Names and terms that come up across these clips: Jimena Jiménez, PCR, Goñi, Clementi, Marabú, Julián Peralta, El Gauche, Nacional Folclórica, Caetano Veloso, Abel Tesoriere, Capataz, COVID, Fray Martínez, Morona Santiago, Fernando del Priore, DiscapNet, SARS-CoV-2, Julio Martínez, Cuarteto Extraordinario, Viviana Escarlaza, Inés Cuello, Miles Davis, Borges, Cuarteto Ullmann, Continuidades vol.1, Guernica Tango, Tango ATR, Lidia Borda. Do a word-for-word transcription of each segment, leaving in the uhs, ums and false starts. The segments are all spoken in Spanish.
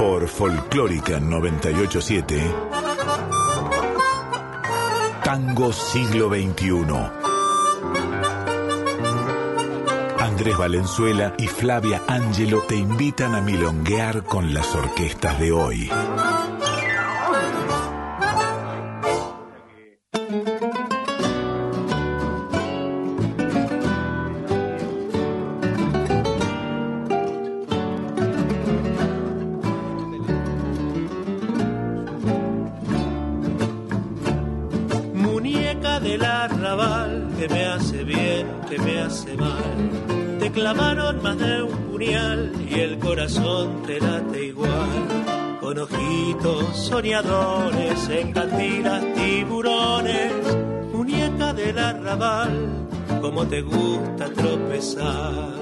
por Folclórica noventa y ocho siete, Tango Siglo veintiuno. Andrés Valenzuela y Flavia Ángelo te invitan a milonguear con las orquestas de hoy. Soñadores en cantinas, tiburones, muñeca del arrabal, como te gusta tropezar.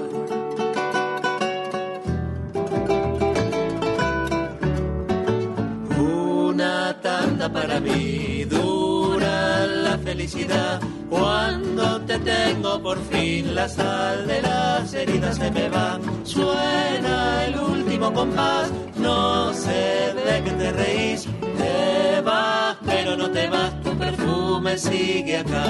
Una tanda para mí dura la felicidad, cuando te tengo por fin la sal de las heridas se me va. Suena el último compás, no sé de qué te reís, te vas, pero no te vas, tu perfume sigue acá.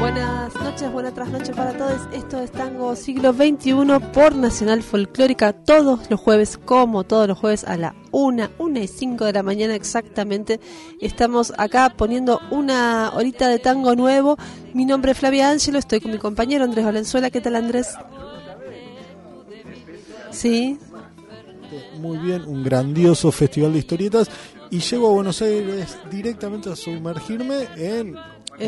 Buenas noches, buenas trasnoches para todos. Esto es Tango Siglo veintiuno por Nacional Folclórica, todos los jueves, como todos los jueves a la una, una y cinco de la mañana exactamente. Estamos acá poniendo una horita de tango nuevo. Mi nombre es Flavia Ángelo, estoy con mi compañero Andrés Valenzuela. ¿Qué tal, Andrés? Sí. Muy bien, un grandioso festival de historietas. Y llego a Buenos Aires directamente a sumergirme en...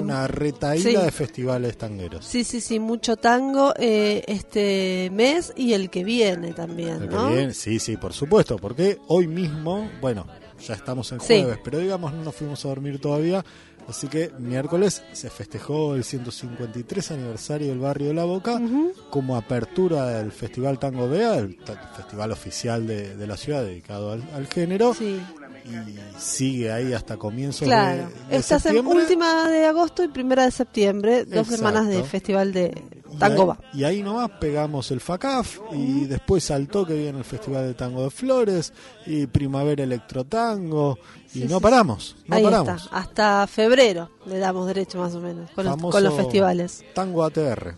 una retaíla, sí, de festivales tangueros. Sí, sí, sí, mucho tango eh, este mes y el que viene también, el ¿no? Que viene, sí, sí, por supuesto, porque hoy mismo, bueno, ya estamos en jueves, sí, pero digamos no nos fuimos a dormir todavía, así que miércoles se festejó el ciento cincuenta y tres aniversario del barrio La Boca, uh-huh, como apertura del Festival Tango Bea, el festival oficial de, de la ciudad dedicado al, al género. Sí. Y sigue ahí hasta comienzos, claro, de, de estás septiembre. En última de agosto y primera de septiembre, dos Exacto. semanas de Festival de Tango Bea. Y ahí nomás pegamos el FACAF y después saltó que viene el Festival de Tango de Flores y Primavera Electro Tango y sí, no sí, paramos, no ahí paramos. Está. Hasta febrero le damos derecho más o menos con los, con los festivales. Tango A T R.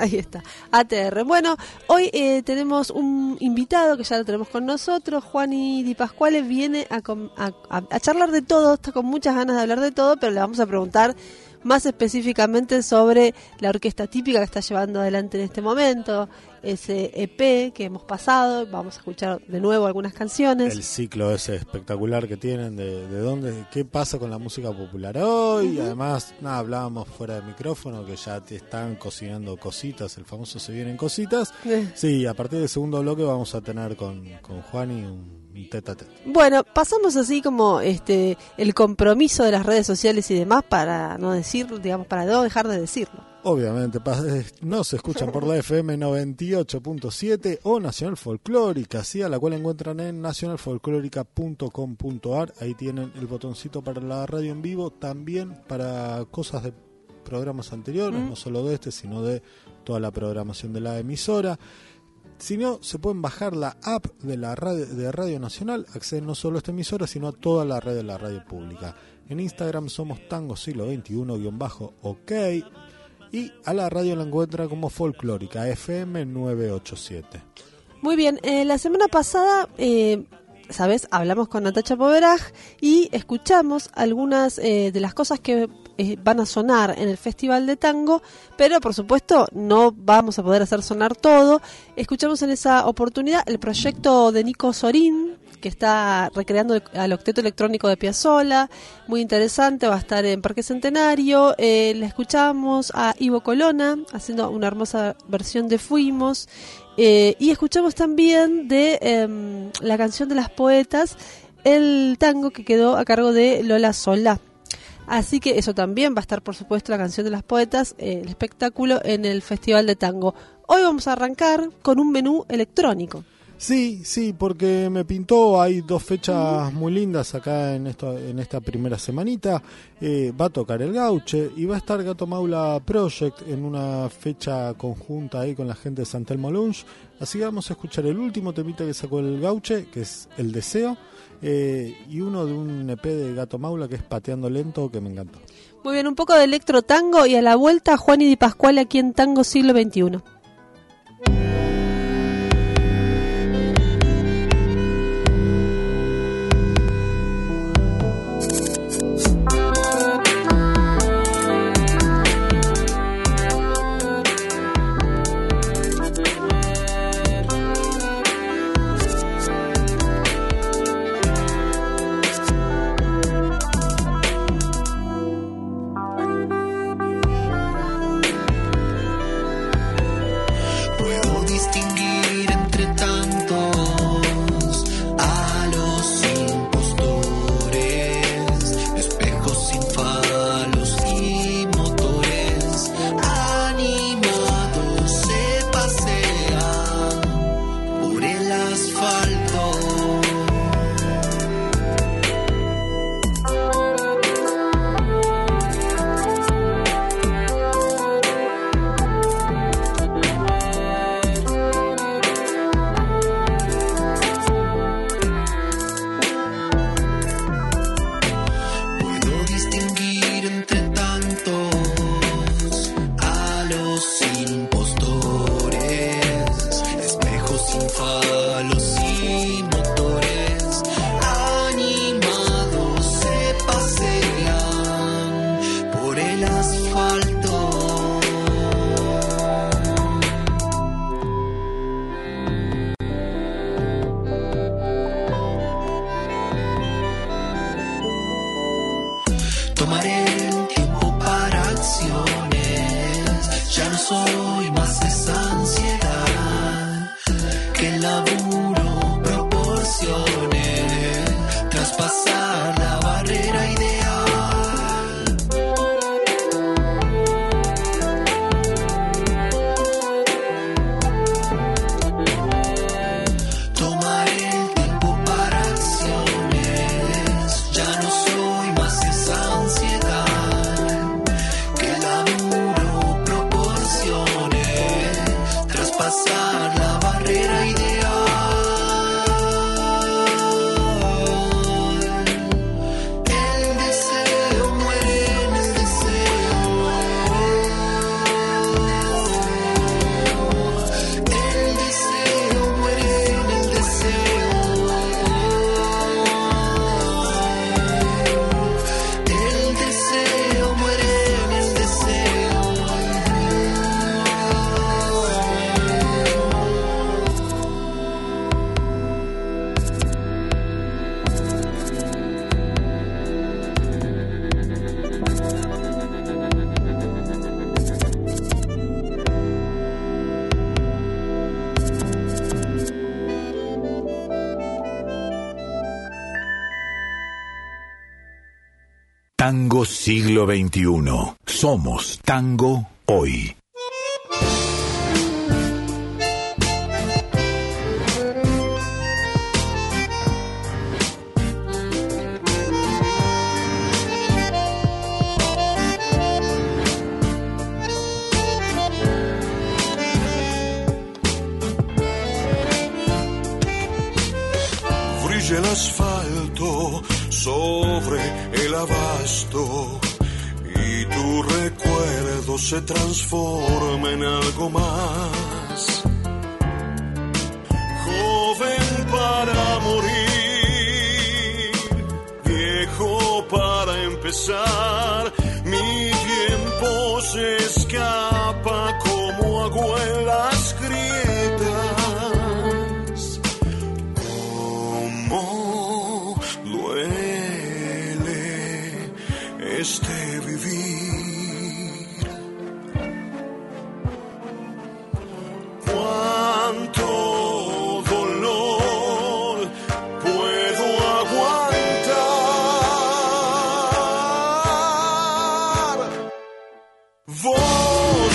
Ahí está, A T R. Bueno, hoy eh, tenemos un invitado que ya lo tenemos con nosotros, Juan Ignacio di Pasquale, viene a conversar. A, a, a charlar de todo, está con muchas ganas de hablar de todo, pero le vamos a preguntar más específicamente sobre la orquesta típica que está llevando adelante en este momento, ese E P que hemos pasado, vamos a escuchar de nuevo algunas canciones. El ciclo ese espectacular que tienen de, de dónde, qué pasa con la música popular hoy, uh-huh, además nada, hablábamos fuera de micrófono que ya te están cocinando cositas, el famoso se vienen cositas, eh. sí, a partir del segundo bloque vamos a tener con, con Juani un Teta teta. Bueno, pasamos así como este el compromiso de las redes sociales y demás para no decirlo, digamos, para no dejar de decirlo. Obviamente, nos escuchan por la F M noventa y ocho punto siete o Nacional Folclórica, ¿sí? A la cual encuentran en nacional folclórica punto com punto ar. Ahí tienen el botoncito para la radio en vivo, también para cosas de programas anteriores, mm. no solo de este, sino de toda la programación de la emisora. Si no, se pueden bajar la app de la radio, de Radio Nacional, acceden no solo a esta emisora, sino a toda la red de la radio pública. En Instagram somos Tango Siglo veintiuno-ok y a la radio la encuentra como Folclórica F M novecientos ochenta y siete. Muy bien, eh, la semana pasada... Eh... ¿sabes? Hablamos con Natacha Poberaj y escuchamos algunas eh, de las cosas que eh, van a sonar en el Festival de Tango, pero por supuesto no vamos a poder hacer sonar todo. Escuchamos en esa oportunidad el proyecto de Nico Sorín, que está recreando el, al octeto electrónico de Piazzolla, muy interesante, va a estar en Parque Centenario. Eh, le escuchamos a Ivo Colonna haciendo una hermosa versión de Fuimos. Eh, y escuchamos también de eh, la canción de las poetas, el tango que quedó a cargo de Lola Solá. Así que eso también va a estar, por supuesto, la canción de las poetas, eh, el espectáculo en el Festival de Tango. Hoy vamos a arrancar con un menú electrónico. Sí, sí, porque me pintó, hay dos fechas muy lindas acá en esto, en esta primera semanita. Eh, va a tocar El Gauche y va a estar Gato Maula Project en una fecha conjunta ahí con la gente de San Telmo Lounge. Así que vamos a escuchar el último temita que sacó El Gauche, que es El Deseo, eh, y uno de un E P de Gato Maula que es Pateando Lento, que me encantó. Muy bien, un poco de electro tango y a la vuelta Juan Ignacio di Pasquale aquí en Tango Siglo veintiuno. Tango Siglo veintiuno. Somos Tango hoy. Brilla el asfalto sobre el abasto y tu recuerdo se transforma en algo más. Joven para morir, viejo para empezar, mi tiempo se escapa como agua en las grietas. Como duele este vivir, cuánto dolor puedo aguantar. Vos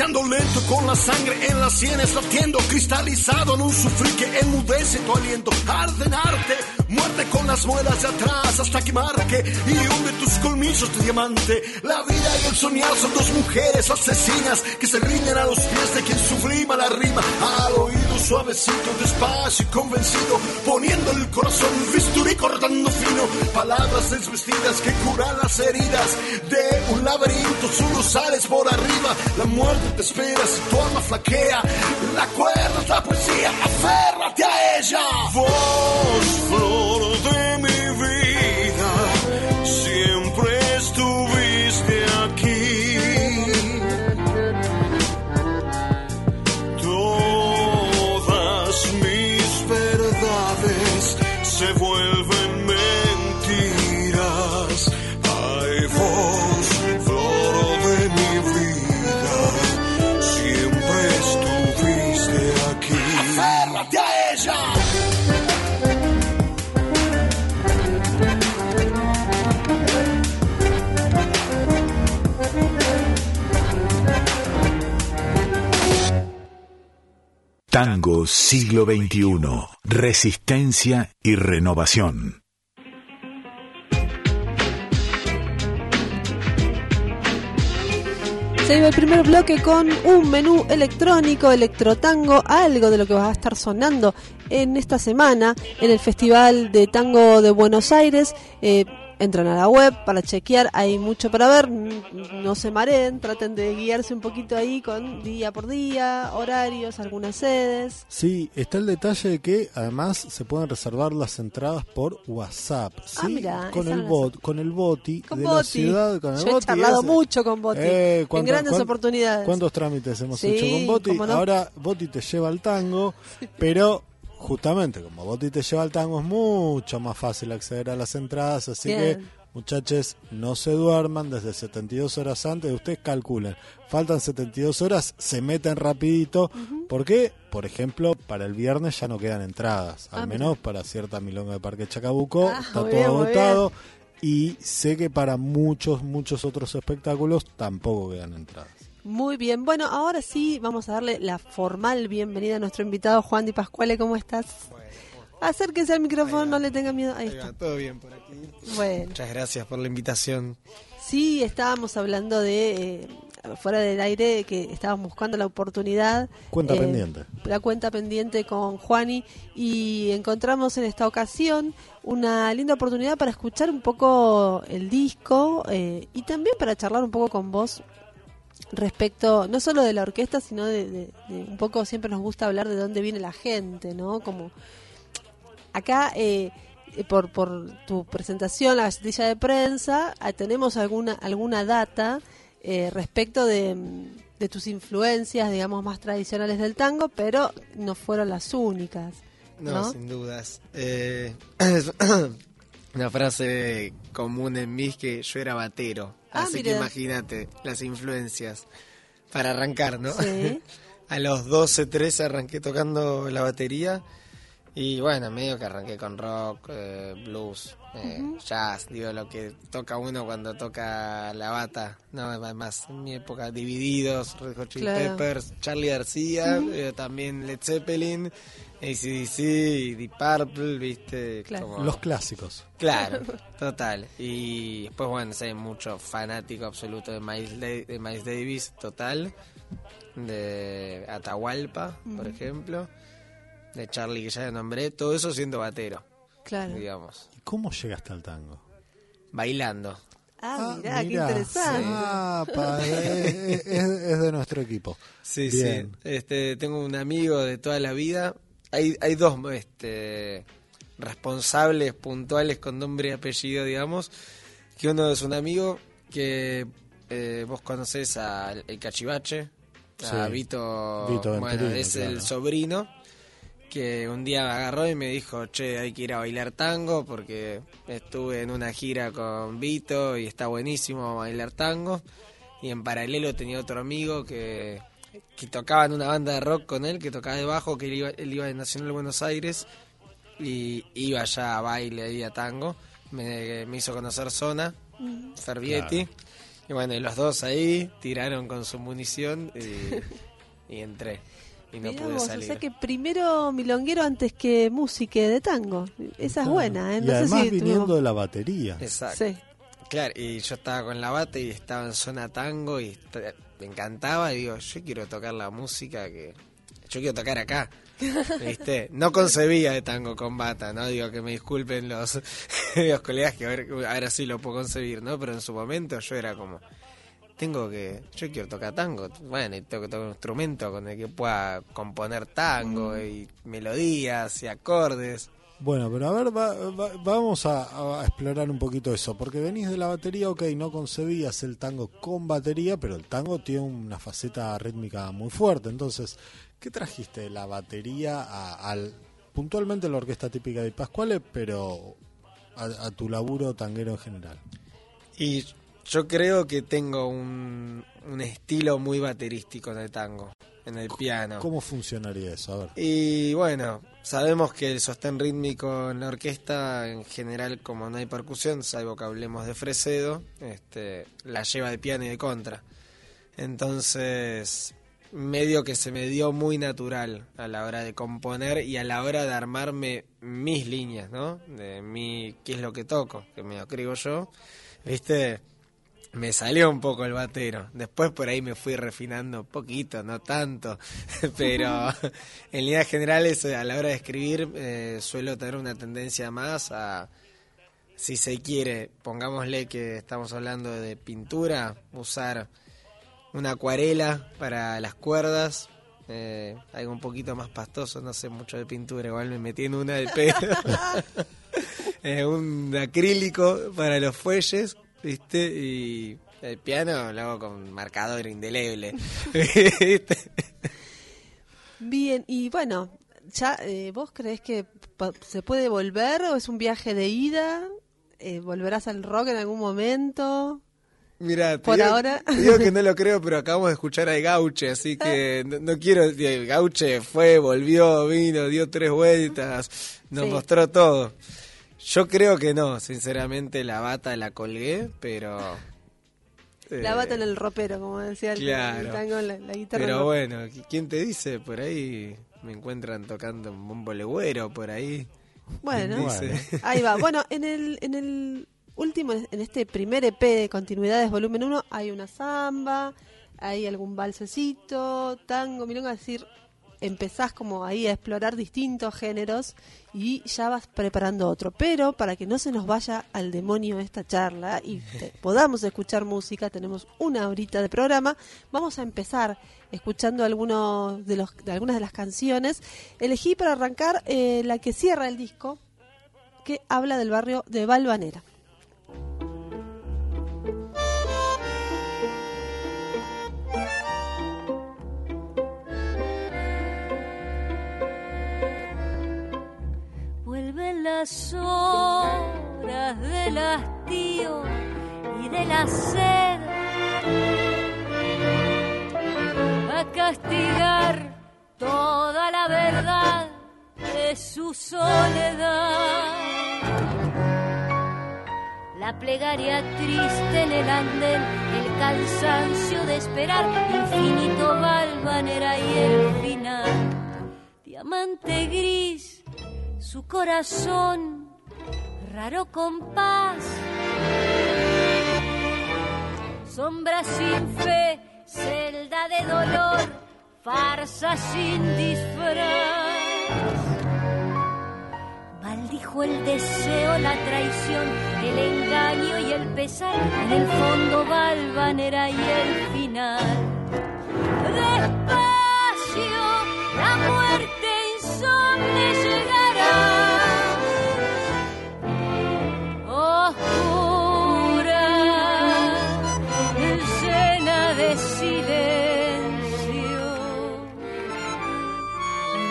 gateando lento con la sangre en las sienes latiendo, cristalizado en un sufrir que enmudece tu aliento, arde en arte, muerte con las muelas de atrás hasta que marque y hunde tus colmillos de diamante. La vida y el soñar son dos mujeres asesinas que se rinden a los pies de quien sublima la rima, al oído suavecito, despacio y convencido, poniendo el corazón bisturí cortando fino, palabras desvestidas que curan las heridas de un laberinto, solo sales por arriba, la muerte te espera si tu alma flaquea, la cuerda es la poesía, aférrate a ella. Vos, flor de mi vida, siempre estuviste aquí, todas mis verdades se vuelven mentiras, ay vos, flor de mi vida, siempre estuviste aquí, aférrate a ella. Tango Siglo veintiuno, resistencia y renovación. Se iba el primer bloque con un menú electrónico, electrotango, algo de lo que va a estar sonando en esta semana en el Festival de Tango de Buenos Aires. Eh, Entran a la web para chequear, hay mucho para ver, no se mareen, traten de guiarse un poquito ahí con día por día, horarios, algunas sedes. Sí, está el detalle de que además se pueden reservar las entradas por WhatsApp, ¿sí? Ah, mirá, con el bot, las... con el boti con de boti. La ciudad, con el Yo boti. Yo he charlado es... mucho con boti, eh, en grandes cuán, oportunidades. ¿Cuántos trámites hemos sí, hecho con boti? No. Ahora boti te lleva al tango, pero... Justamente, como Boti te lleva al tango, es mucho más fácil acceder a las entradas, así bien. Que, muchachos, no se duerman desde setenta y dos horas antes, ustedes calculan, faltan setenta y dos horas, se meten rapidito, uh-huh. Porque, por ejemplo, para el viernes ya no quedan entradas, al ah, menos bien. Para cierta milonga de Parque Chacabuco, ah, está todo bien, agotado, y sé que para muchos, muchos otros espectáculos tampoco quedan entradas. Muy bien, bueno, ahora sí vamos a darle la formal bienvenida a nuestro invitado Juan Di Pasquale, ¿cómo estás? Bueno, acérquese al micrófono, no le tenga miedo. Ahí está. Todo bien por aquí. Bueno. Muchas gracias por la invitación. Sí, estábamos hablando de, eh, fuera del aire, que estábamos buscando la oportunidad. Cuenta eh, pendiente. La cuenta pendiente con Juani y encontramos en esta ocasión una linda oportunidad para escuchar un poco el disco eh, y también para charlar un poco con vos. Respecto, no solo de la orquesta, sino de, de, de un poco, siempre nos gusta hablar de dónde viene la gente, ¿no? Como acá, eh, por por tu presentación, la gacetilla de prensa, tenemos alguna alguna data eh, respecto de, de tus influencias, digamos, más tradicionales del tango, pero no fueron las únicas. No, no sin dudas. Eh, una frase común en mí es que yo era batero. Ah, así mirá. Que imagínate las influencias para arrancar, ¿no? Sí. A los doce, trece arranqué tocando la batería y bueno, medio que arranqué con rock, eh, blues, eh, uh-huh. jazz, digo, lo que toca uno cuando toca la bata, no, además en mi época Divididos, Red Hot Chili claro. Peppers, Charly García, uh-huh. eh, también Led Zeppelin, A C D C, Deep Purple, viste, claro. Como... los clásicos. Claro, total. Y después, bueno, soy mucho fanático absoluto de Miles, de- de Miles Davis, total, de Atahualpa, uh-huh. por ejemplo, de Charlie que ya le nombré, todo eso siendo batero. Claro. Digamos. ¿Y cómo llegaste al tango? Bailando. Ah, mirá, ah, mirá, qué interesante. Sí. Ah, pa, es, es de nuestro equipo. Sí, bien. Sí. Este, tengo un amigo de toda la vida. Hay, hay dos este, responsables puntuales con nombre y apellido, digamos, que uno es un amigo que eh, vos conocés al Cachivache, a sí, Vito, Vito Venturino, bueno, es claro. El sobrino, que un día me agarró y me dijo, che, hay que ir a bailar tango, porque estuve en una gira con Vito y está buenísimo bailar tango, y en paralelo tenía otro amigo que... que tocaba en una banda de rock con él, que tocaba de bajo, que él iba, él iba de Nacional Buenos Aires y iba ya a baile y a tango. Me, me hizo conocer Zona, Fervietti, claro. Y bueno, y los dos ahí tiraron con su munición y, y entré. Y no Mirá pude vos, salir. O sea que primero milonguero antes que música de tango. Esa es claro. buena, ¿eh? No y además sé si viniendo tuvimos... de la batería. Exacto. Sí. Claro, y yo estaba con la bata y estaba en Zona Tango y está, me encantaba. Y digo, yo quiero tocar la música que... Yo quiero tocar acá, ¿viste? No concebía de tango con bata, ¿no? Digo, que me disculpen los, los colegas que ahora, ahora sí lo puedo concebir, ¿no? Pero en su momento yo era como... Tengo que... Yo quiero tocar tango. Bueno, y tengo que tocar un instrumento con el que pueda componer tango y melodías y acordes... Bueno, pero a ver, va, va, vamos a, a explorar un poquito eso, porque venís de la batería, ok, no concebías el tango con batería, pero el tango tiene una faceta rítmica muy fuerte, entonces, ¿qué trajiste de la batería a, al puntualmente la orquesta típica de Pasquale, pero a, a tu laburo tanguero en general? Y yo creo que tengo un, un estilo muy baterístico en el tango, en el piano. ¿Cómo funcionaría eso? A ver. Y bueno... Sabemos que el sostén rítmico en la orquesta, en general, como no hay percusión, salvo que hablemos de Fresedo, este, la lleva de piano y de contra. Entonces, medio que se me dio muy natural a la hora de componer y a la hora de armarme mis líneas, ¿no? De mi, qué es lo que toco, que me lo escribo yo, ¿viste? Me salió un poco el batero. Después por ahí me fui refinando un poquito, no tanto. Pero en líneas generales, a la hora de escribir, eh, suelo tener una tendencia más a... Si se quiere, pongámosle que estamos hablando de pintura, usar una acuarela para las cuerdas. Eh, algo un poquito más pastoso, no sé mucho de pintura. Igual me metí en una de pedo. eh, un acrílico para los fuelles. ¿Viste? Y el piano lo hago con marcador indeleble. ¿Viste? Bien, y bueno, ya eh, ¿vos creés que se puede volver o es un viaje de ida? Eh, ¿Volverás al rock en algún momento? Mirá, te, por digo, ahora... te digo que no lo creo, pero acabamos de escuchar al Gauche, así que no, no quiero... El Gauche fue, volvió, vino, dio tres vueltas, nos sí. mostró todo. Yo creo que no, sinceramente la bata la colgué, pero... Eh, la bata en el ropero, como decía el, claro, el tango, la, la guitarra. Pero bueno, ¿quién te dice? Por ahí me encuentran tocando un bombo legüero, por ahí. Bueno, bueno, ahí va. Bueno, en el en el último, en este primer E P de Continuidades volumen uno, hay una samba, hay algún balsecito, tango, milonga, es decir... Empezás como ahí a explorar distintos géneros y ya vas preparando otro. Pero para que no se nos vaya al demonio esta charla y te, podamos escuchar música, tenemos una horita de programa. Vamos a empezar escuchando algunos de los de algunas de las canciones. Elegí para arrancar eh, la que cierra el disco, que habla del barrio de Valvanera. Las horas del hastío y de la sed a castigar toda la verdad de su soledad. La plegaria triste en el andén, el cansancio de esperar, infinito Valvanera y el final. Diamante gris, su corazón, raro compás, sombra sin fe, celda de dolor, farsa sin disfraz. Maldijo el deseo, la traición, el engaño y el pesar, en el fondo Valvanera y el final. Despacio, la muerte insomne llega. Oscura, escena de silencio,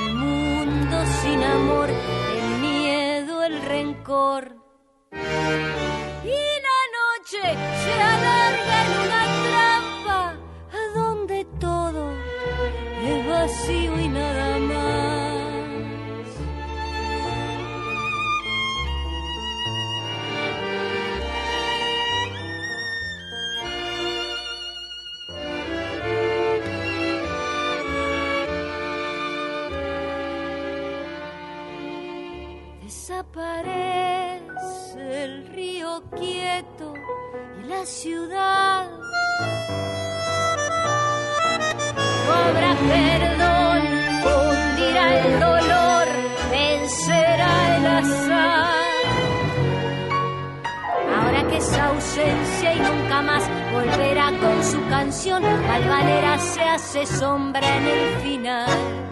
el mundo sin amor, el miedo, el rencor, y la noche se alarga en una trampa donde todo es vacío y nada más. desaparece el río quieto y la ciudad cobra perdón, fundirá el dolor, vencerá el azar. Ahora que es ausencia y nunca más volverá con su canción, Valvanera se hace sombra en el final.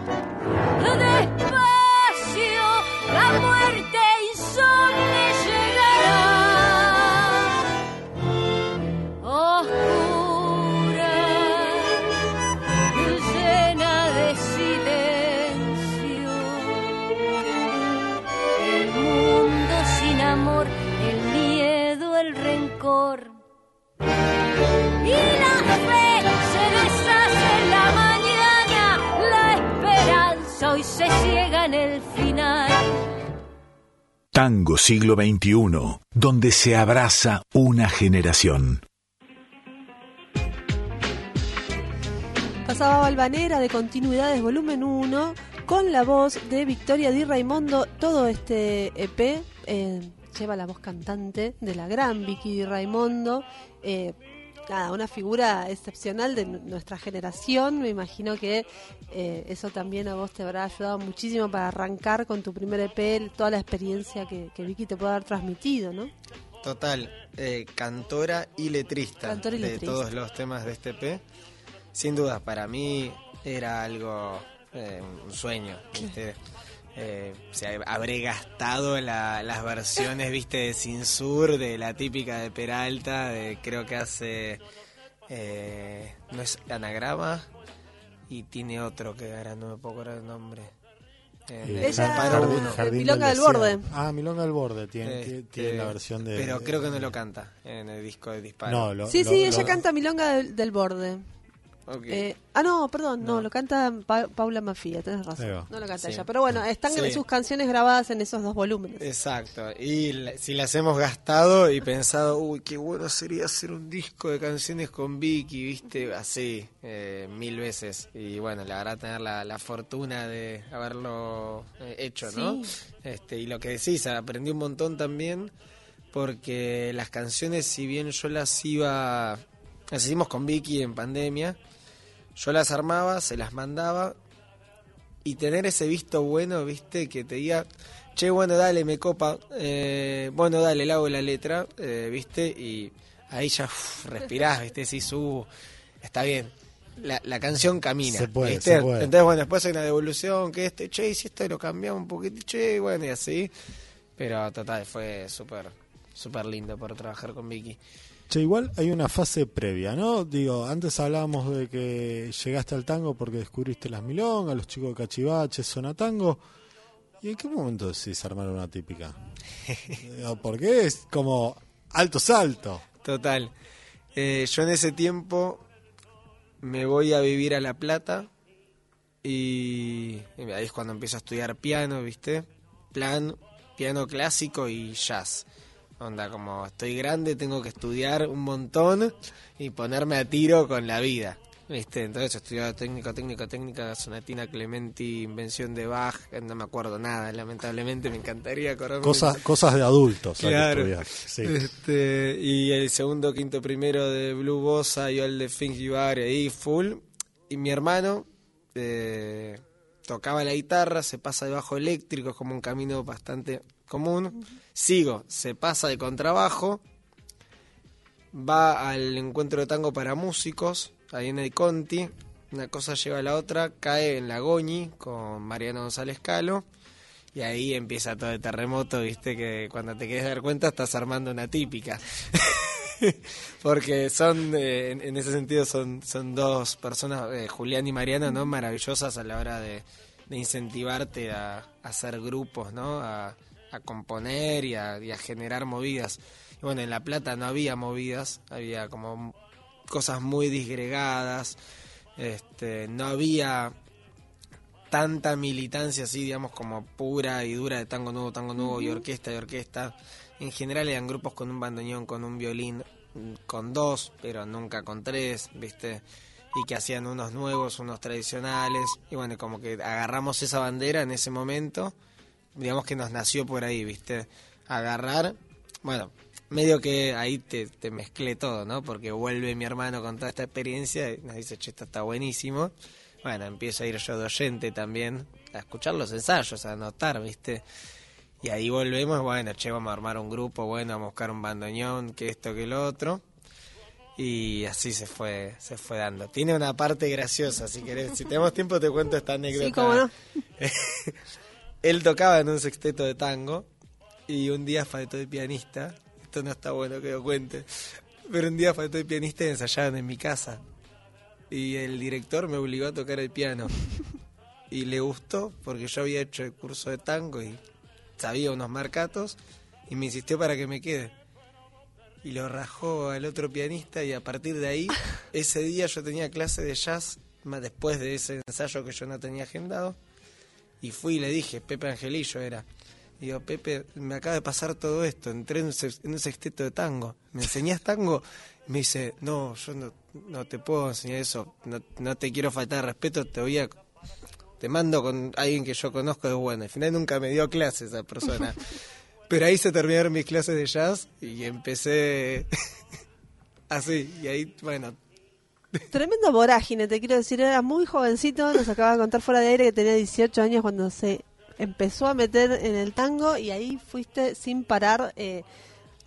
Despacio, la muerte insomne llegará. Oscura, llena de silencio. El mundo sin amor, el miedo, el rencor. Y la fe se deshace en la mañana, la esperanza hoy se ciega en el final. Tango Siglo veintiuno, donde se abraza una generación. Pasaba Valvanera de Continuidades volumen uno con la voz de Victoria di Raimondo. Todo este E P eh, lleva la voz cantante de la gran Vicky di Raimondo. Eh, Nada, una figura excepcional de nuestra generación. Me imagino que eh, eso también a vos te habrá ayudado muchísimo para arrancar con tu primer E P, toda la experiencia que, que Vicky te puede haber transmitido, ¿no? Total, eh, cantora y letrista, cantora y letrista de todos los temas de este E P. Sin duda, para mí era algo, eh, un sueño, ¿viste? Eh, o sea, habré gastado la, las versiones, viste, de Cinsur, de la típica de Peralta, de, creo que hace, eh, no es Anagrama, y tiene otro que ahora no me puedo acordar el nombre. Eh, Ella, el jardín, jardín Milonga del, del Borde. Ah, Milonga del Borde tiene, eh, tiene eh, la versión de... Pero creo que no lo canta en el disco de Disparo. No, lo, sí, lo, sí, lo, ella lo... canta Milonga del, del Borde. Okay. Eh, ah, no, perdón, no, no lo canta pa- Paula Mafia, tenés razón, no lo canta sí. ella. Pero bueno, están sí. sus canciones grabadas en esos dos volúmenes. Exacto, y la, si las hemos gastado y pensado, uy, qué bueno sería hacer un disco de canciones con Vicky, viste, así, eh, mil veces. Y bueno, la verdad tener la, la fortuna de haberlo eh, hecho, sí. ¿no? Este, y lo que decís, aprendí un montón también, porque las canciones, si bien yo las iba, las hicimos con Vicky en pandemia, yo las armaba, se las mandaba, y tener ese visto bueno, viste, que te diga, che, bueno, dale, me copa, eh, bueno, dale, le hago la letra, eh, viste, y ahí ya uff, respirás, viste, decís, uh, está bien, la, la canción camina, se puede, ¿viste? Se puede. Entonces, bueno, después hay una devolución, que este, che, si esto lo cambiamos un poquito, che, bueno, y así, pero total, fue súper, súper lindo por trabajar con Vicky. Che, igual hay una fase previa, ¿no? Digo, antes hablábamos de que llegaste al tango porque descubriste las milongas, los chicos de Cachivache, Zona Tango. ¿Y en qué momento decís armar una típica? Porque es como alto salto. Total. Eh, yo en ese tiempo me voy a vivir a La Plata y ahí es cuando empiezo a estudiar piano, ¿viste? Plan, piano clásico y jazz. Onda, como estoy grande, tengo que estudiar un montón y ponerme a tiro con la vida, ¿viste? Entonces estudiaba técnico, técnico, técnica, sonatina, Clementi, invención de Bach, no me acuerdo nada, lamentablemente, me encantaría acordarme. Cosas, cosas de adultos, claro. Hay que estudiar, sí. Este, y el segundo, quinto, primero de Blue Bossa, yo el de Fingibar, ahí full. Y mi hermano eh, tocaba la guitarra, se pasa de bajo eléctrico, es como un camino bastante... común, sigo, se pasa de contrabajo, va al encuentro de tango para músicos, ahí en el Conti, una cosa lleva a la otra, cae en la Goñi con Mariano González Calo, y ahí empieza todo el terremoto, viste, que cuando te querés dar cuenta estás armando una típica. Porque son, eh, en, en ese sentido, son, son dos personas, eh, Julián y Mariano, ¿no? Maravillosas a la hora de, de incentivarte a, a hacer grupos, ¿no? A, a componer y a, y a generar movidas. Y bueno, en La Plata no había movidas, había como cosas muy disgregadas, este, no había tanta militancia así, digamos, como pura y dura de tango nuevo, tango nuevo uh-huh. y orquesta y orquesta. En general eran grupos con un bandoneón, con un violín, con dos, pero nunca con tres, ¿viste? Y que hacían unos nuevos, unos tradicionales. Y bueno, como que agarramos esa bandera en ese momento digamos que nos nació por ahí, ¿viste? Agarrar, bueno, medio que ahí te, te mezclé todo, ¿no? Porque vuelve mi hermano con toda esta experiencia y nos dice, che, esto está buenísimo. Bueno, empiezo a ir yo de oyente también, a escuchar los ensayos, a anotar, ¿viste? Y ahí volvemos, bueno, che, vamos a armar un grupo, bueno, vamos a buscar un bandoneón, que esto, que lo otro. Y así se fue se fue dando. Tiene una parte graciosa, si querés. Si tenemos tiempo te cuento esta anécdota. Sí, cómo no. Él tocaba en un sexteto de tango y un día faltó el pianista. Esto no está bueno que lo cuente. Pero un día faltó el pianista y ensayaron en mi casa. Y el director me obligó a tocar el piano. Y le gustó porque yo había hecho el curso de tango y sabía unos marcatos. Y me insistió para que me quede. Y lo rajó al otro pianista y a partir de ahí, ese día yo tenía clase de jazz, más después de ese ensayo que yo no tenía agendado. Y fui y le dije, Pepe Angelillo era. Y digo, Pepe, me acaba de pasar todo esto, entré en un sexteto de tango. ¿Me enseñás tango? Y me dice, no, yo no, no te puedo enseñar eso, no, no te quiero faltar respeto, te voy a... Te mando con alguien que yo conozco de bueno. Al final nunca me dio clase esa persona. Pero ahí se terminaron mis clases de jazz y empecé así, y ahí, bueno. Tremenda vorágine, te quiero decir, era muy jovencito, nos acaba de contar fuera de aire que tenía dieciocho años cuando se empezó a meter en el tango y ahí fuiste sin parar, eh,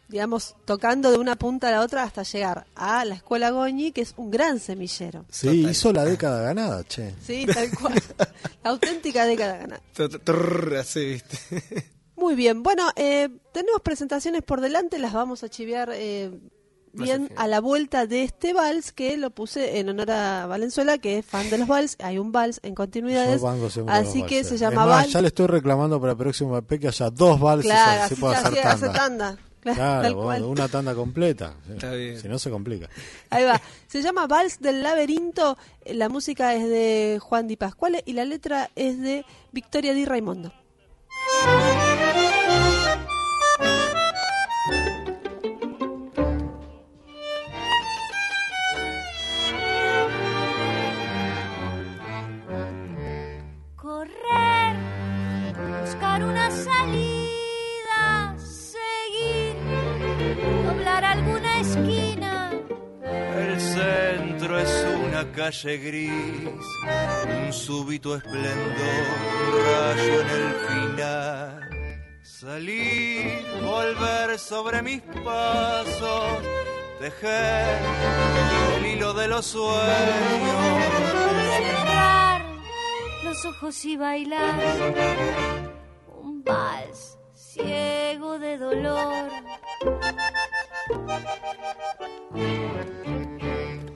digamos, tocando de una punta a la otra hasta llegar a la Escuela Goñi, que es un gran semillero. Sí, total. Hizo la década ganada, che. Sí, tal cual, la auténtica década ganada. Así, viste. Muy bien, bueno, eh, tenemos presentaciones por delante, las vamos a chivear eh, bien a la vuelta de este vals, que lo puse en honor a Valenzuela, que es fan de los vals, hay un vals en Continuidades, así que se llama vals. Ya le estoy reclamando para el próximo E P que haya dos vals, claro, así se puede hacer tanda. Hace tanda. Claro, claro, bueno, una tanda completa, está bien. Si no se complica. Ahí va, se llama Vals del Laberinto, la música es de Juan Di Pasquale y la letra es de Victoria di Raimondo. Buscar una salida, seguir, doblar alguna esquina. El centro es una calle gris, un súbito esplendor, un rayo en el final. Salir, volver sobre mis pasos, tejer el hilo de los sueños. Cerrar los ojos y bailar. Vals ciego de dolor,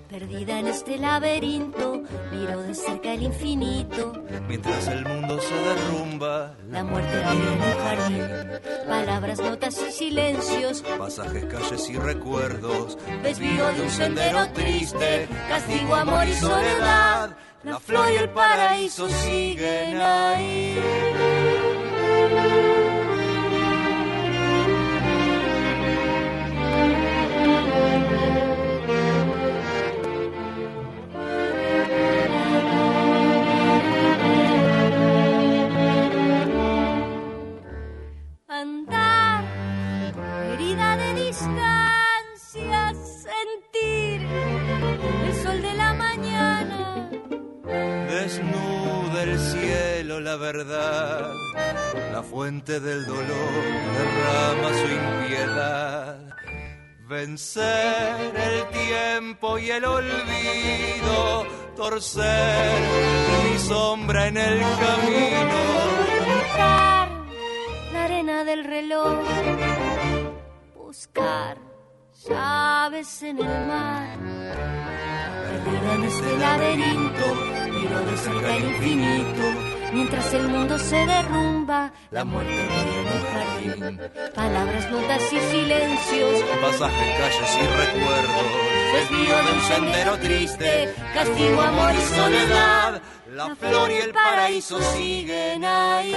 perdida en este laberinto, miro de cerca el infinito, mientras el mundo se derrumba, la muerte vive en un jardín, palabras, notas y silencios, pasajes, calles y recuerdos, desvío de un sendero triste, castigo, amor y soledad, la flor y el paraíso siguen ahí. Andar, herida de distancia, sentir el sol de la mañana. Desnuda el cielo, la verdad, la fuente del dolor derrama su impiedad. Vencer el tiempo y el olvido, torcer mi sombra en el camino. Del reloj, buscar llaves en el mar, perdida en este laberinto, miro de cerca el infinito, mientras el mundo se derrumba, la muerte vive en un jardín, palabras, notas y silencios, pasajes, calles y recuerdos, desvío de un sendero triste, castigo, amor y soledad, la flor y el paraíso siguen ahí.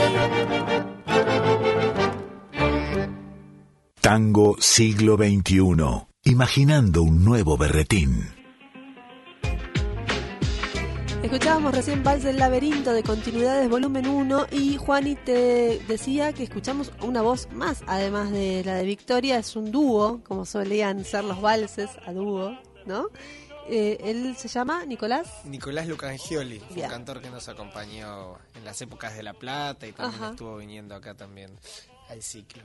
Tango Siglo veintiuno, imaginando un nuevo berretín. Escuchábamos recién Vals del Laberinto de Continuidades volumen uno y Juani te decía que escuchamos una voz más, además de la de Victoria, es un dúo, como solían ser los valses a dúo, ¿no? Eh, él se llama Nicolás... Nicolás Lucangioli, yeah. Un cantor que nos acompañó en las épocas de La Plata y también Ajá. estuvo viniendo acá también al ciclo.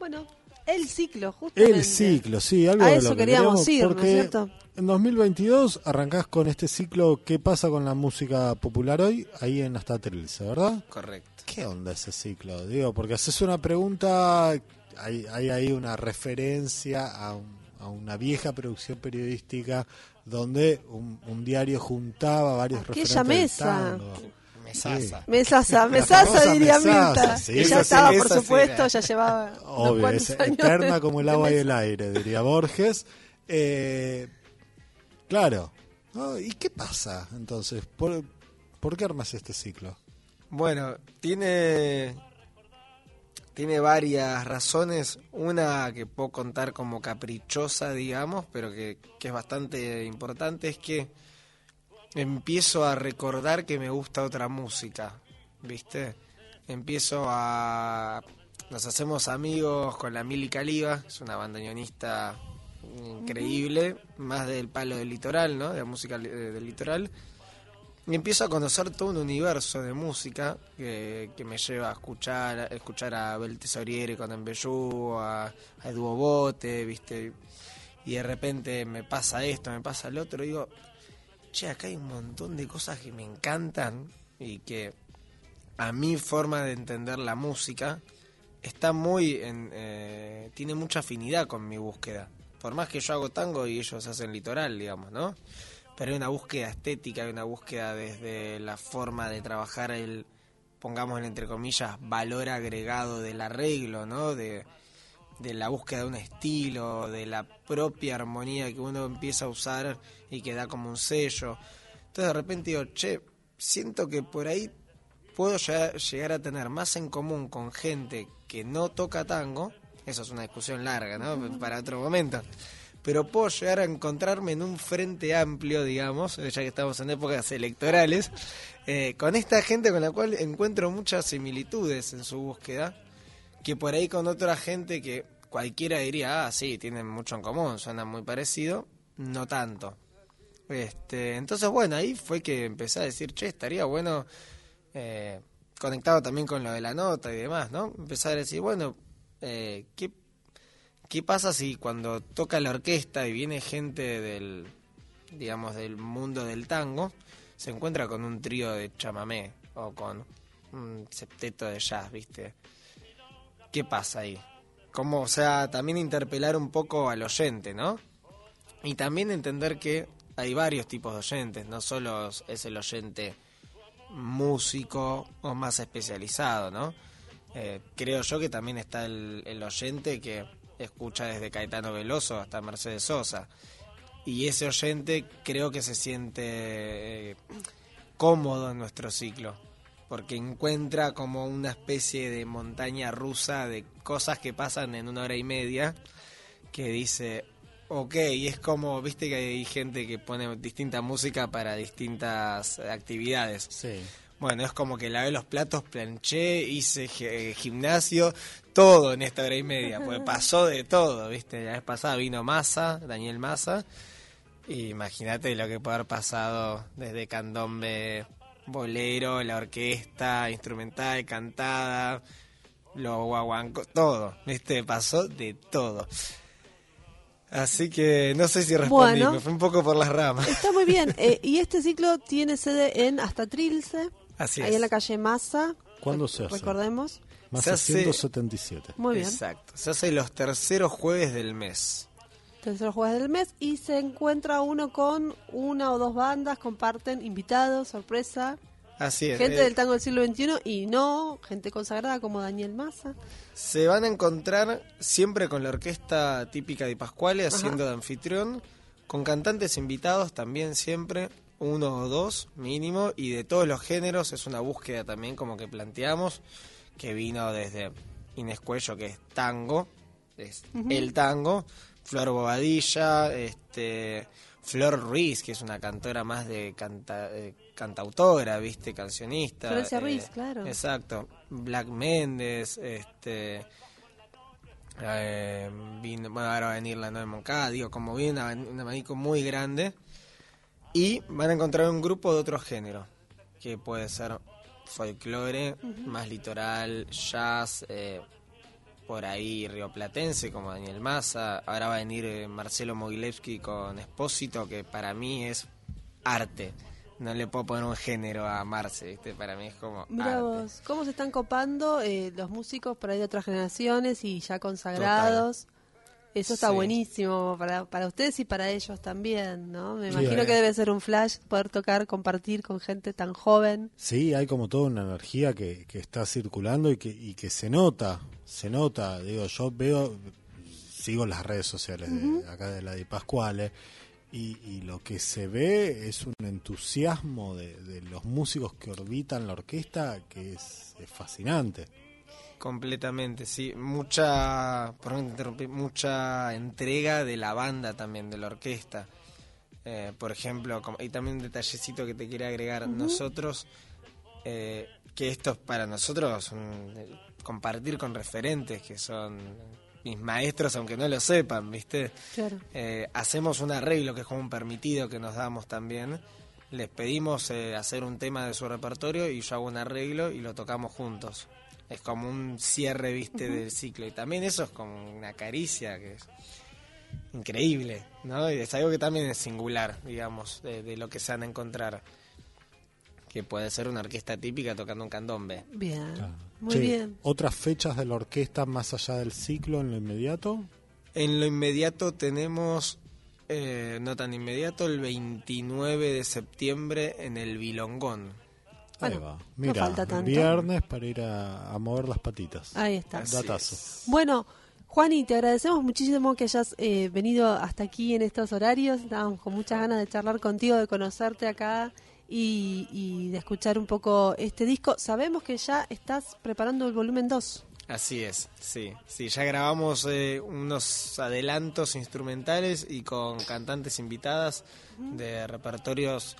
Bueno, el ciclo, justamente. El ciclo, sí, algo a de eso lo que queríamos, queríamos ir, porque ¿no es cierto? En dos mil veintidós arrancás con este ciclo ¿Qué pasa con la música popular hoy? Ahí en Hasta Trilce, ¿verdad? Correcto. ¿Qué onda ese ciclo? Digo, porque haces una pregunta, hay, hay ahí una referencia a un... a una vieja producción periodística donde un, un diario juntaba varios aquella referentes mesa. Del tango. Mesaza. Sí. Mesaza, mesaza diría Mirta. Sí, ella estaba, por supuesto, ya llevaba obvio, es eterna como el agua y el aire, diría Borges. Eh, claro. ¿No? ¿Y qué pasa entonces? ¿Por, ¿Por qué armas este ciclo? Bueno, tiene... Tiene varias razones, una que puedo contar como caprichosa, digamos, pero que, que es bastante importante, es que empiezo a recordar que me gusta otra música, ¿viste? Empiezo a... Nos hacemos amigos con la Mili Caliba, es una bandoneonista increíble, más del palo del litoral, ¿no? De la música del litoral. Y empiezo a conocer todo un universo de música que, que me lleva a escuchar, a escuchar a Abel Tesoriere con Embellú, a, a Eduo Bote, ¿viste? Y de repente me pasa esto, me pasa el otro, y digo, che, acá hay un montón de cosas que me encantan y que a mi forma de entender la música está muy en, eh, tiene mucha afinidad con mi búsqueda. Por más que yo hago tango y ellos hacen litoral, digamos, ¿no? Pero hay una búsqueda estética, hay una búsqueda desde la forma de trabajar el, pongamos entre comillas, valor agregado del arreglo, ¿no? De, de la búsqueda de un estilo, de la propia armonía que uno empieza a usar y que da como un sello. Entonces de repente digo, che, siento que por ahí puedo llegar a tener más en común con gente que no toca tango. Eso es una discusión larga, ¿no? Para otro momento. Pero puedo llegar a encontrarme en un frente amplio, digamos, ya que estamos en épocas electorales, eh, con esta gente con la cual encuentro muchas similitudes en su búsqueda, que por ahí con otra gente que cualquiera diría, ah, sí, tienen mucho en común, suenan muy parecido, no tanto. Este, entonces, bueno, ahí fue que empecé a decir, che, estaría bueno, eh, conectado también con lo de la nota y demás, ¿no? Empezar a decir, bueno, eh, ¿qué ¿Qué pasa si cuando toca la orquesta y viene gente del, digamos, del mundo del tango, se encuentra con un trío de chamamé o con un septeto de jazz, ¿viste? ¿Qué pasa ahí? Como, o sea, también interpelar un poco al oyente, ¿no? Y también entender que hay varios tipos de oyentes, no solo es el oyente músico o más especializado, ¿no? Eh, creo yo que también está el, el oyente que escucha desde Caetano Veloso hasta Mercedes Sosa. Y ese oyente creo que se siente eh, cómodo en nuestro ciclo, porque encuentra como una especie de montaña rusa de cosas que pasan en una hora y media, que dice, ok, y es como, viste que hay gente que pone distinta música para distintas actividades. Sí. Bueno, es como que lavé los platos, planché, hice eh, gimnasio, todo en esta hora y media, pues pasó de todo, ¿viste? La vez pasada vino Massa, Daniel Massa, y imagínate lo que puede haber pasado desde candombe, bolero, la orquesta, instrumental, cantada, los guaguancos, todo, ¿viste? Pasó de todo. Así que no sé si respondí, bueno, me fue un poco por las ramas. Está muy bien, eh, y este ciclo tiene sede en Hasta Trilce, así ahí es. En la calle Massa. ¿Cuándo se hace? Recordemos. Massa ciento setenta y siete. Muy bien. Exacto, se hace los terceros jueves del mes. Terceros jueves del mes y se encuentra uno con una o dos bandas, comparten invitados, sorpresa. Así es. Gente eh, del tango del siglo veintiuno y no gente consagrada como Daniel Massa. Se van a encontrar siempre con la orquesta típica de Pasquale haciendo Ajá. de anfitrión, con cantantes invitados también siempre, uno o dos mínimo, y de todos los géneros. Es una búsqueda también como que planteamos, que vino desde Inés Cuello, que es tango, es uh-huh. el tango, Flor Bobadilla, este... Flor Ruiz, que es una cantora más de canta, eh, cantautora, viste, cancionista. Florencia eh, Ruiz, claro. Exacto. Black Méndez, este... Eh, vino, bueno, ahora va a venir la nueva Moncada, digo, como viene un abanico muy grande. Y van a encontrar un grupo de otro género, que puede ser folclore, uh-huh. más litoral, jazz, eh, por ahí rioplatense, como Daniel Massa. Ahora va a venir eh, Marcelo Mogilevsky con Espósito, que para mí es arte. No le puedo poner un género a Marce, ¿viste? Para mí es como mirá arte. Vos, ¿cómo se están copando eh, los músicos por ahí de otras generaciones y ya consagrados? Total. Eso está sí. buenísimo para, para ustedes y para ellos también, ¿no? Me imagino sí, que eh. debe ser un flash poder tocar, compartir con gente tan joven. Sí, hay como toda una energía que, que está circulando y que, y que se nota, se nota. Digo, yo veo, sigo las redes sociales uh-huh. de acá de la de Pasquale. Y, y lo que se ve es un entusiasmo de, de los músicos que orbitan la orquesta que es, es fascinante. Completamente, sí. Mucha, por no interrumpir, mucha entrega de la banda también, de la orquesta. Eh, por ejemplo, como, y también un detallecito que te quería agregar. Uh-huh. Nosotros, eh, que esto es para nosotros, un, compartir con referentes que son... mis maestros, aunque no lo sepan, ¿viste? Claro. Eh, hacemos un arreglo que es como un permitido que nos damos también. Les pedimos eh, hacer un tema de su repertorio y yo hago un arreglo y lo tocamos juntos. Es como un cierre, ¿viste? Uh-huh. Del ciclo. Y también eso es como una caricia que es increíble, ¿no? Y es algo que también es singular, digamos, de, de lo que se van a encontrar. Que puede ser una orquesta típica tocando un candombe. Bien, claro. Muy che, bien. ¿Otras fechas de la orquesta más allá del ciclo en lo inmediato? En lo inmediato tenemos, eh, no tan inmediato, el veintinueve de septiembre en el Bilongón. Ahí bueno, va, mira, no falta tanto. Viernes para ir a, a mover las patitas. Ahí está. Datazo. Es. Bueno... Juani, te agradecemos muchísimo que hayas eh, venido hasta aquí en estos horarios. Estábamos con muchas ganas de charlar contigo, de conocerte acá y, y de escuchar un poco este disco. Sabemos que ya estás preparando el volumen dos. Así es, sí. Sí, ya grabamos eh, unos adelantos instrumentales y con cantantes invitadas de repertorios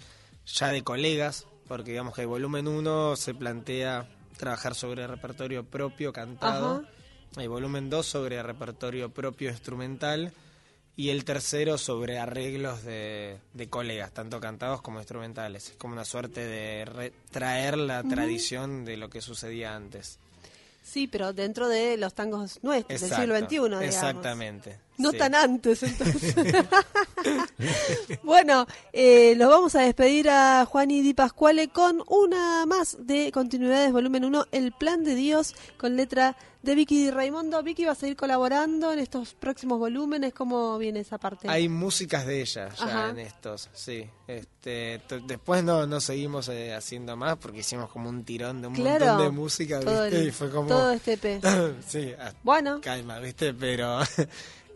ya de colegas, porque digamos que el volumen uno se plantea trabajar sobre el repertorio propio cantado. Ajá. El volumen dos sobre repertorio propio instrumental y el tercero sobre arreglos de, de colegas, tanto cantados como instrumentales. Es como una suerte de re- traer la uh-huh. tradición de lo que sucedía antes. Sí, pero dentro de los tangos nuestros, exacto, del siglo veintiuno, digamos. Exactamente. No sí. tan antes, entonces. Bueno, eh, los vamos a despedir a Juan y Di Pasquale con una más de Continuidades Volumen uno, El Plan de Dios, con letra de Vicky Di Raimondo. Vicky va a seguir colaborando en estos próximos volúmenes. ¿Cómo viene esa parte? Hay músicas de ella ya ajá. en estos, sí. Este, t- después no, no seguimos eh, haciendo más porque hicimos como un tirón de un claro, montón de música, ¿viste? El, y fue como... todo este P. Sí, bueno. Calma, ¿viste? Pero...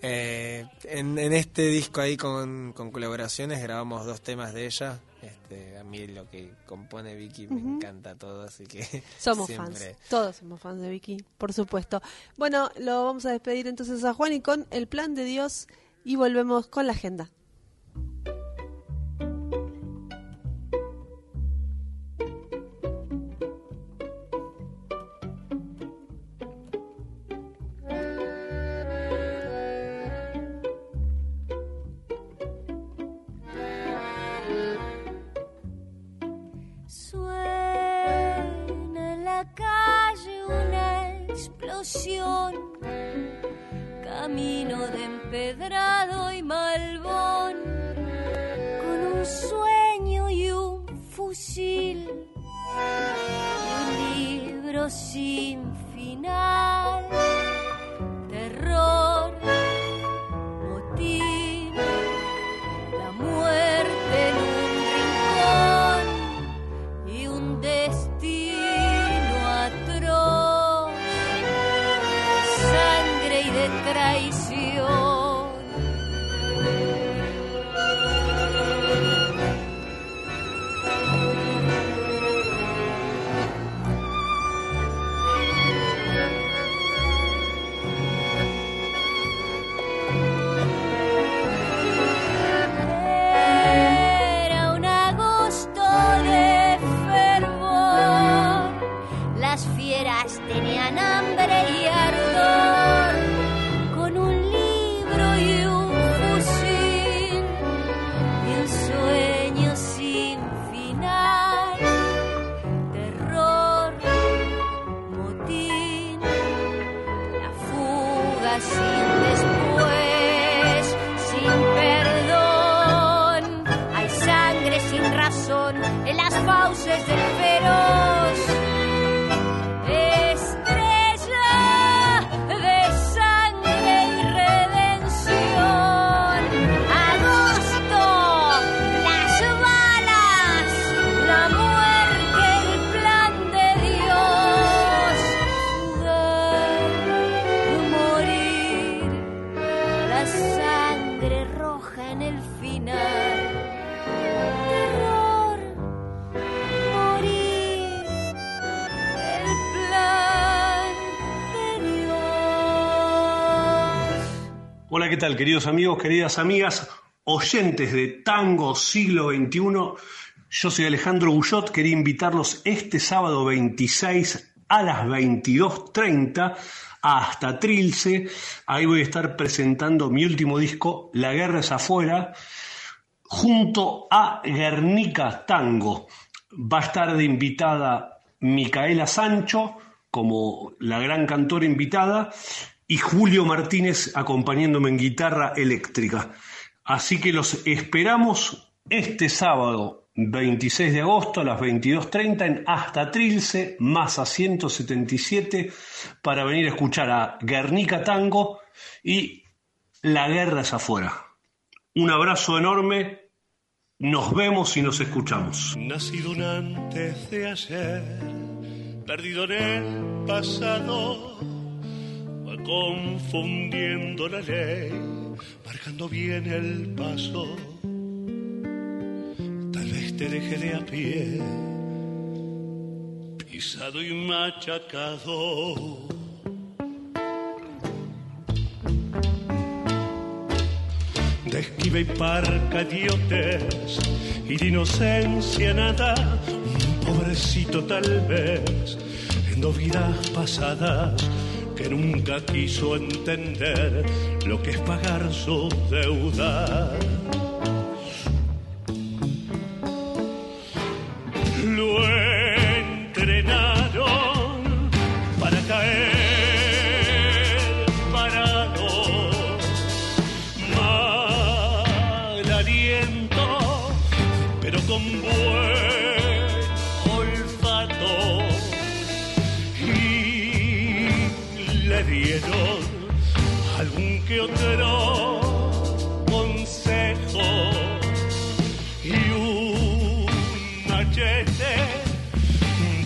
Eh, en, en este disco ahí con, con colaboraciones grabamos dos temas de ella. Este, a mí lo que compone Vicky me uh-huh. encanta todo, así que somos siempre... fans, todos somos fans de Vicky, por supuesto. Bueno, lo vamos a despedir entonces a Juan y con El Plan de Dios y volvemos con la agenda. Camino de empedrado y malvón, con un sueño y un fusil y un libro sin final. Terror, motín, la muerte en un rincón y un destino atroz. De traición. Hola, ¿qué tal, queridos amigos, queridas amigas, oyentes de Tango Siglo veintiuno? Yo soy Alejandro Guyot, quería invitarlos este sábado veintiséis a las veintidós treinta a Hasta Trilce. Ahí voy a estar presentando mi último disco, La Guerra es Afuera, junto a Guernica Tango. Va a estar de invitada Micaela Sancho, como la gran cantora invitada, y Julio Martínez acompañándome en guitarra eléctrica. Así que los esperamos este sábado veintiséis de agosto a las veintidós treinta en Hasta Trilce, Massa ciento setenta y siete, para venir a escuchar a Guernica Tango y La Guerra es Afuera. Un abrazo enorme, nos vemos y nos escuchamos. Nacido un antes de ayer, perdido en el pasado, confundiendo la ley, marcando bien el paso. Tal vez te deje de a pie, pisado y machacado. De esquiva y parca idiotes y de inocencia nada, un pobrecito tal vez, en dos vidas pasadas, que nunca quiso entender lo que es pagar sus deudas. Lo entrenaron para caer parado, mal aliento, pero con buen olfato. Dieron algún que otro consejo y un machete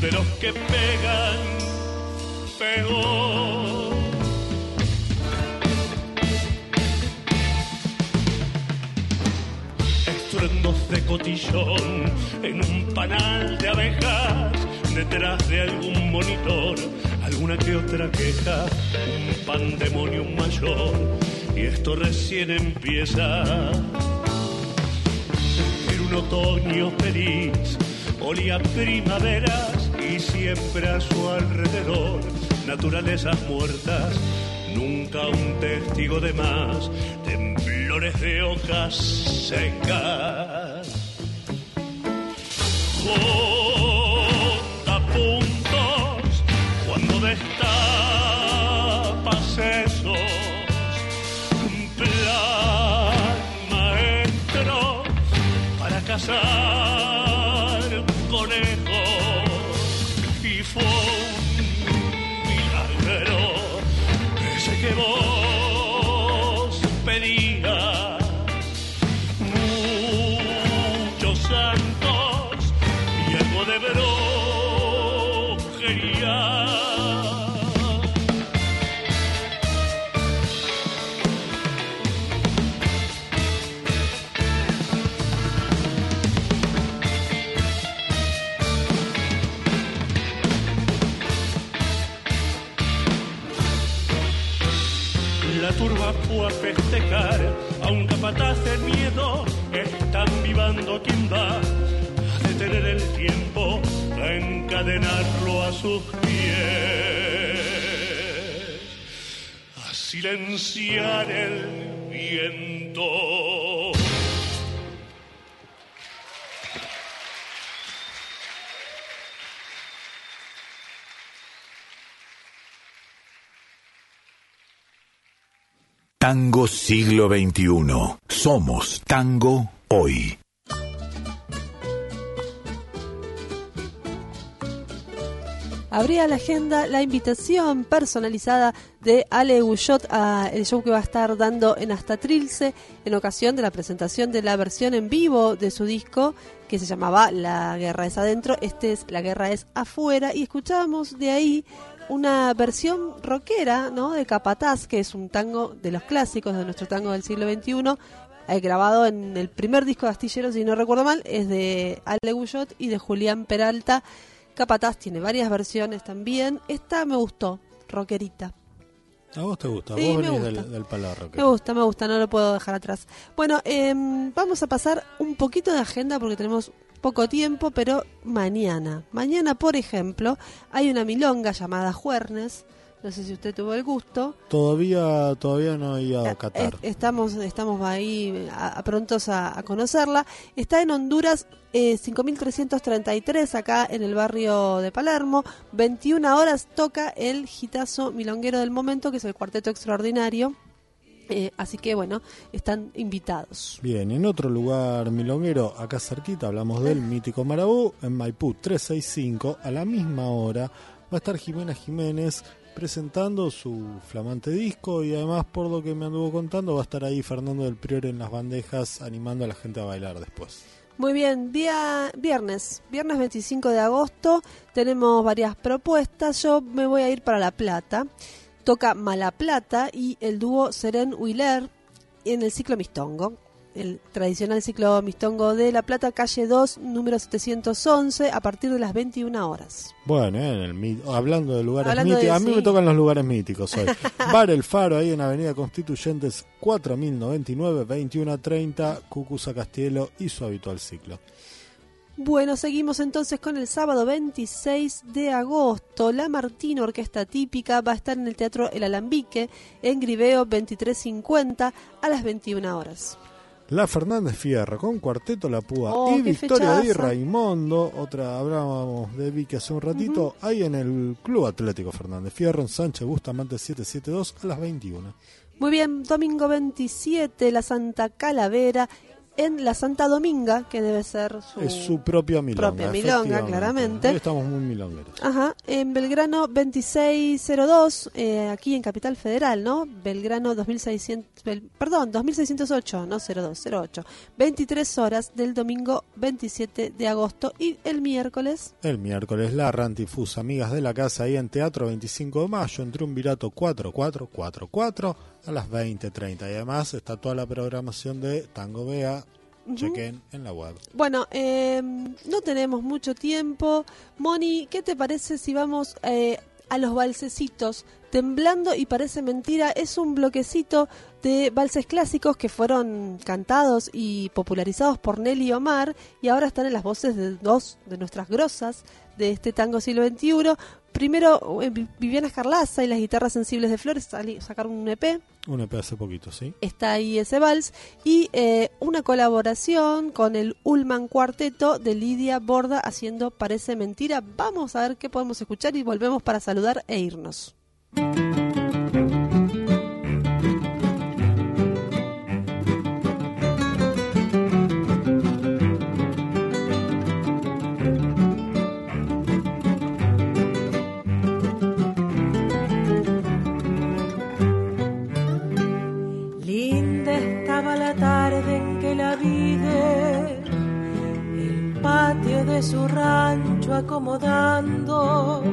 de los que pegan peor. Estruendos de cotillón en un panal de abejas, detrás de algún monitor, alguna que otra queja, un pandemonium mayor, y esto recién empieza. Era un otoño feliz, olía primaveras y siempre a su alrededor naturalezas muertas, nunca un testigo de más, temblores de hojas secas. Oh, destapas esos, plan maestro para cazar conejos, y fue un milagro ese que vos pedías. Muchos santos y algo de brujería. Fue a festejar a un capataz de miedo, están vivando quien va a detener el tiempo, a encadenarlo a sus pies, a silenciar el viento. Tango Siglo veintiuno. Somos Tango Hoy. Abría la agenda la invitación personalizada de Ale Guyot a el show que va a estar dando en Hasta Trilce en ocasión de la presentación de la versión en vivo de su disco que se llamaba La Guerra es Adentro. Este es La Guerra es Afuera y escuchábamos de ahí una versión rockera, ¿no?, de Capataz, que es un tango de los clásicos de nuestro tango del siglo veintiuno, eh, grabado en el primer disco de Astillero, si no recuerdo mal, es de Ale Guyot y de Julián Peralta. Capataz tiene varias versiones también. Esta me gustó, rockerita. ¿A vos te gusta? Sí, vos venís del, del paladar rockero. Me gusta, me gusta, no lo puedo dejar atrás. Bueno, eh, vamos a pasar un poquito de agenda porque tenemos poco tiempo, pero mañana. Mañana, por ejemplo, hay una milonga llamada Juernes. No sé si usted tuvo el gusto. Todavía todavía no he ido a Qatar. Estamos, estamos ahí a, a prontos a, a conocerla. Está en Honduras, eh, cinco mil trescientos treinta y tres, acá en el barrio de Palermo. veintiuna horas toca el hitazo milonguero del momento, que es el Cuarteto Extraordinario. Eh, así que, bueno, están invitados. Bien, en otro lugar milonguero, acá cerquita, hablamos del mítico Marabú. En Maipú, trescientos sesenta y cinco, a la misma hora, va a estar Jimena Jiménez presentando su flamante disco y además, por lo que me anduvo contando, va a estar ahí Fernando del Priore en las bandejas animando a la gente a bailar después. Muy bien, día viernes, viernes veinticinco de agosto, tenemos varias propuestas. Yo me voy a ir para La Plata, toca Mala Plata y el dúo Seren Huiler en el ciclo Mistongo, el tradicional ciclo Mistongo de La Plata, calle dos, número setecientos once, a partir de las veintiuna horas. Bueno, en el, hablando de lugares hablando míticos, de, a mí sí. Me tocan los lugares míticos hoy. Bar El Faro, ahí en Avenida Constituyentes, cuatro mil noventa y nueve, veintiuna treinta, Cucuza Castielo y su habitual ciclo. Bueno, seguimos entonces con el sábado veintiséis de agosto. La Martino Orquesta Típica va a estar en el Teatro El Alambique, en Griveo veintitrés cincuenta, a las veintiuna horas. La Fernández Fierro con Cuarteto La Púa oh, y Victoria di Raimondo, otra hablábamos de Vicky hace un ratito, uh-huh. Ahí en el Club Atlético Fernández Fierro, en Sánchez Bustamante setecientos setenta y dos, a las veintiuna. Muy bien, domingo veintisiete, la Santa Calavera en la Santa Dominga, que debe ser su, es su propia milonga, propia milonga claramente. Hoy estamos muy milongueros. Ajá, en Belgrano veintiséis cero dos, eh, aquí en Capital Federal, ¿no? Belgrano dos mil seiscientos, bel, perdón, dos mil seiscientos ocho, no cero dos cero ocho. veintitrés horas del domingo veintisiete de agosto y el miércoles. El miércoles la Rantifus, amigas de la casa, ahí en Teatro veinticinco de mayo, en Triunvirato cuatro cuatro cuatro cuatro, a las veinte treinta. Y además está toda la programación de Tango Bea. Uh-huh. Chequen en la web. Bueno, eh, no tenemos mucho tiempo. Moni, ¿qué te parece si vamos eh, a los valsecitos? Temblando y parece mentira, es un bloquecito de valses clásicos que fueron cantados y popularizados por Nelly Omar y ahora están en las voces de dos de nuestras grosas de este Tango Siglo veintiuno. Primero, Viviana Escarlaza y las guitarras sensibles de Flores sacaron un E P. Un E P hace poquito, sí. Está ahí ese vals. Y eh, una colaboración con el Ullman Cuarteto de Lidia Borda haciendo Parece Mentira. Vamos a ver qué podemos escuchar y volvemos para saludar e irnos. Linda estaba la tarde en que la vi de el patio de su rancho acomodando.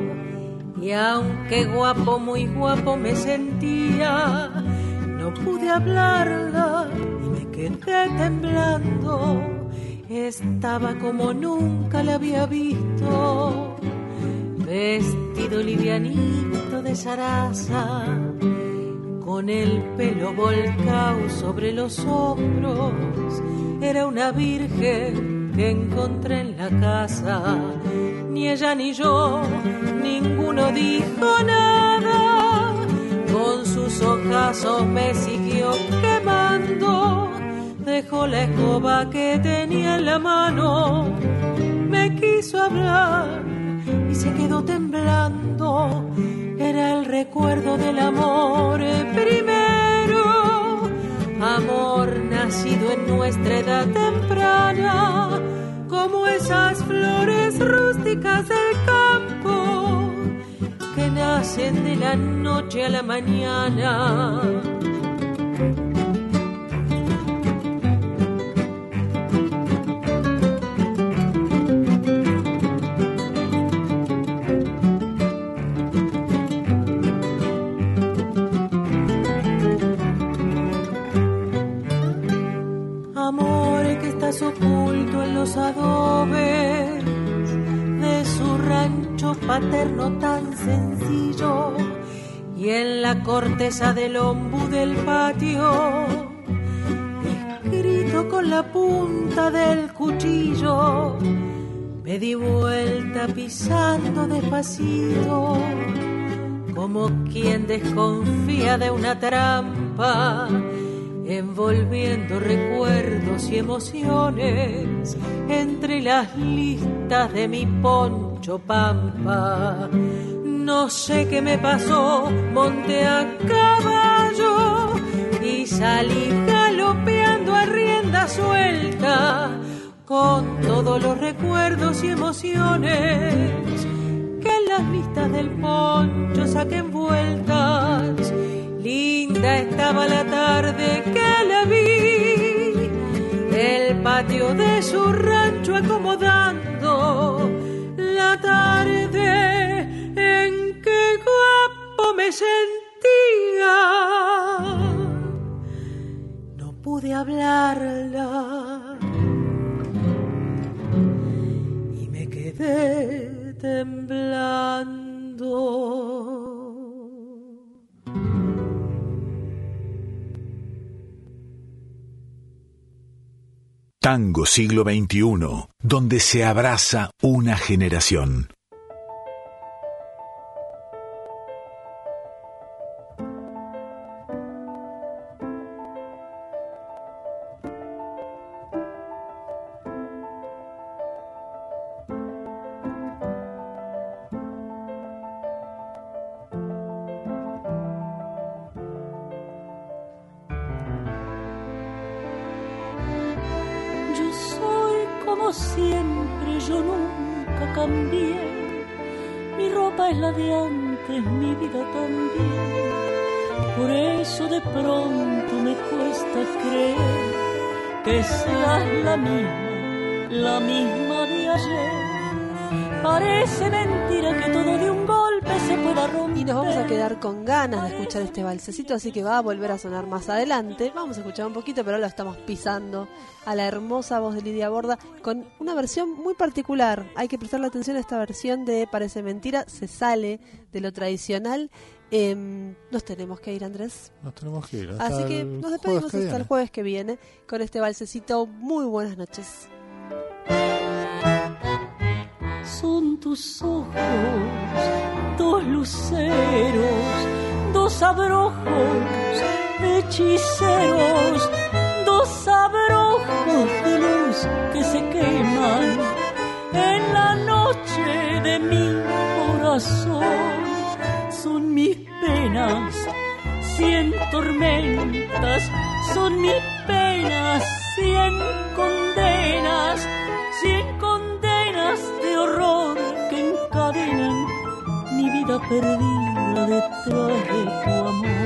Y aunque guapo, muy guapo me sentía, no pude hablarla y me quedé temblando. Estaba como nunca la había visto, vestido livianito de zaraza, con el pelo volcao sobre los hombros. Era una virgen que encontré en la casa. Ni ella ni yo, ninguno dijo nada. Con sus ojazos me siguió quemando. Dejó la escoba que tenía en la mano. Me quiso hablar y se quedó temblando. Era el recuerdo del amor primero. amor nacido en nuestra edad temprana, como esas flores rústicas del campo que nacen de la noche a la mañana. Oculto en los adobes de su rancho paterno tan sencillo y en la corteza del ombú del patio, escrito con la punta del cuchillo, me di vuelta pisando despacito como quien desconfía de una trampa, envolviendo recuerdos y emociones entre las listas de mi poncho pampa. No sé qué me pasó, monté a caballo y salí galopeando a rienda suelta con todos los recuerdos y emociones que en las listas del poncho saqué envueltas. Linda estaba la tarde que la vi, el patio de su rancho acomodando, la tarde en que guapo me sentía. No pude hablarla y me quedé temblando. Tango Siglo veintiuno, donde se abraza una generación. Siempre yo nunca cambié, mi ropa es la de antes, mi vida también. Por eso de pronto me cuesta creer que seas la misma, la misma de ayer. Parece mentira que todo de un golpe se pueda romper. Y nos vamos a quedar con ganas de escuchar este balsecito, así que va a volver a sonar más adelante. Vamos a escuchar un poquito, pero ahora lo estamos pisando a la hermosa voz de Lidia Borda con una versión muy particular. Hay que prestarle atención a esta versión de Parece Mentira, se sale de lo tradicional. Eh, nos tenemos que ir, Andrés. Nos tenemos que ir. Así que nos despedimos hasta viene. el jueves que viene con este balsecito. Muy buenas noches. Son tus ojos, dos luceros, dos abrojos de hechiceros, dos abrojos de luz que se queman en la noche de mi corazón. Son mis penas, cien tormentas, son mis penas, cien condenas, cien condenas de horror que encadenan mi vida perdida detrás de tu amor.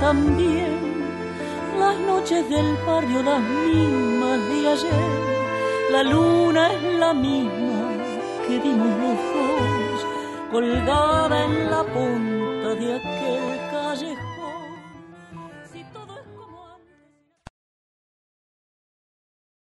También las noches del barrio, las mismas de ayer. La luna es la misma que vimos los dos, colgada en la punta de aquel callejón.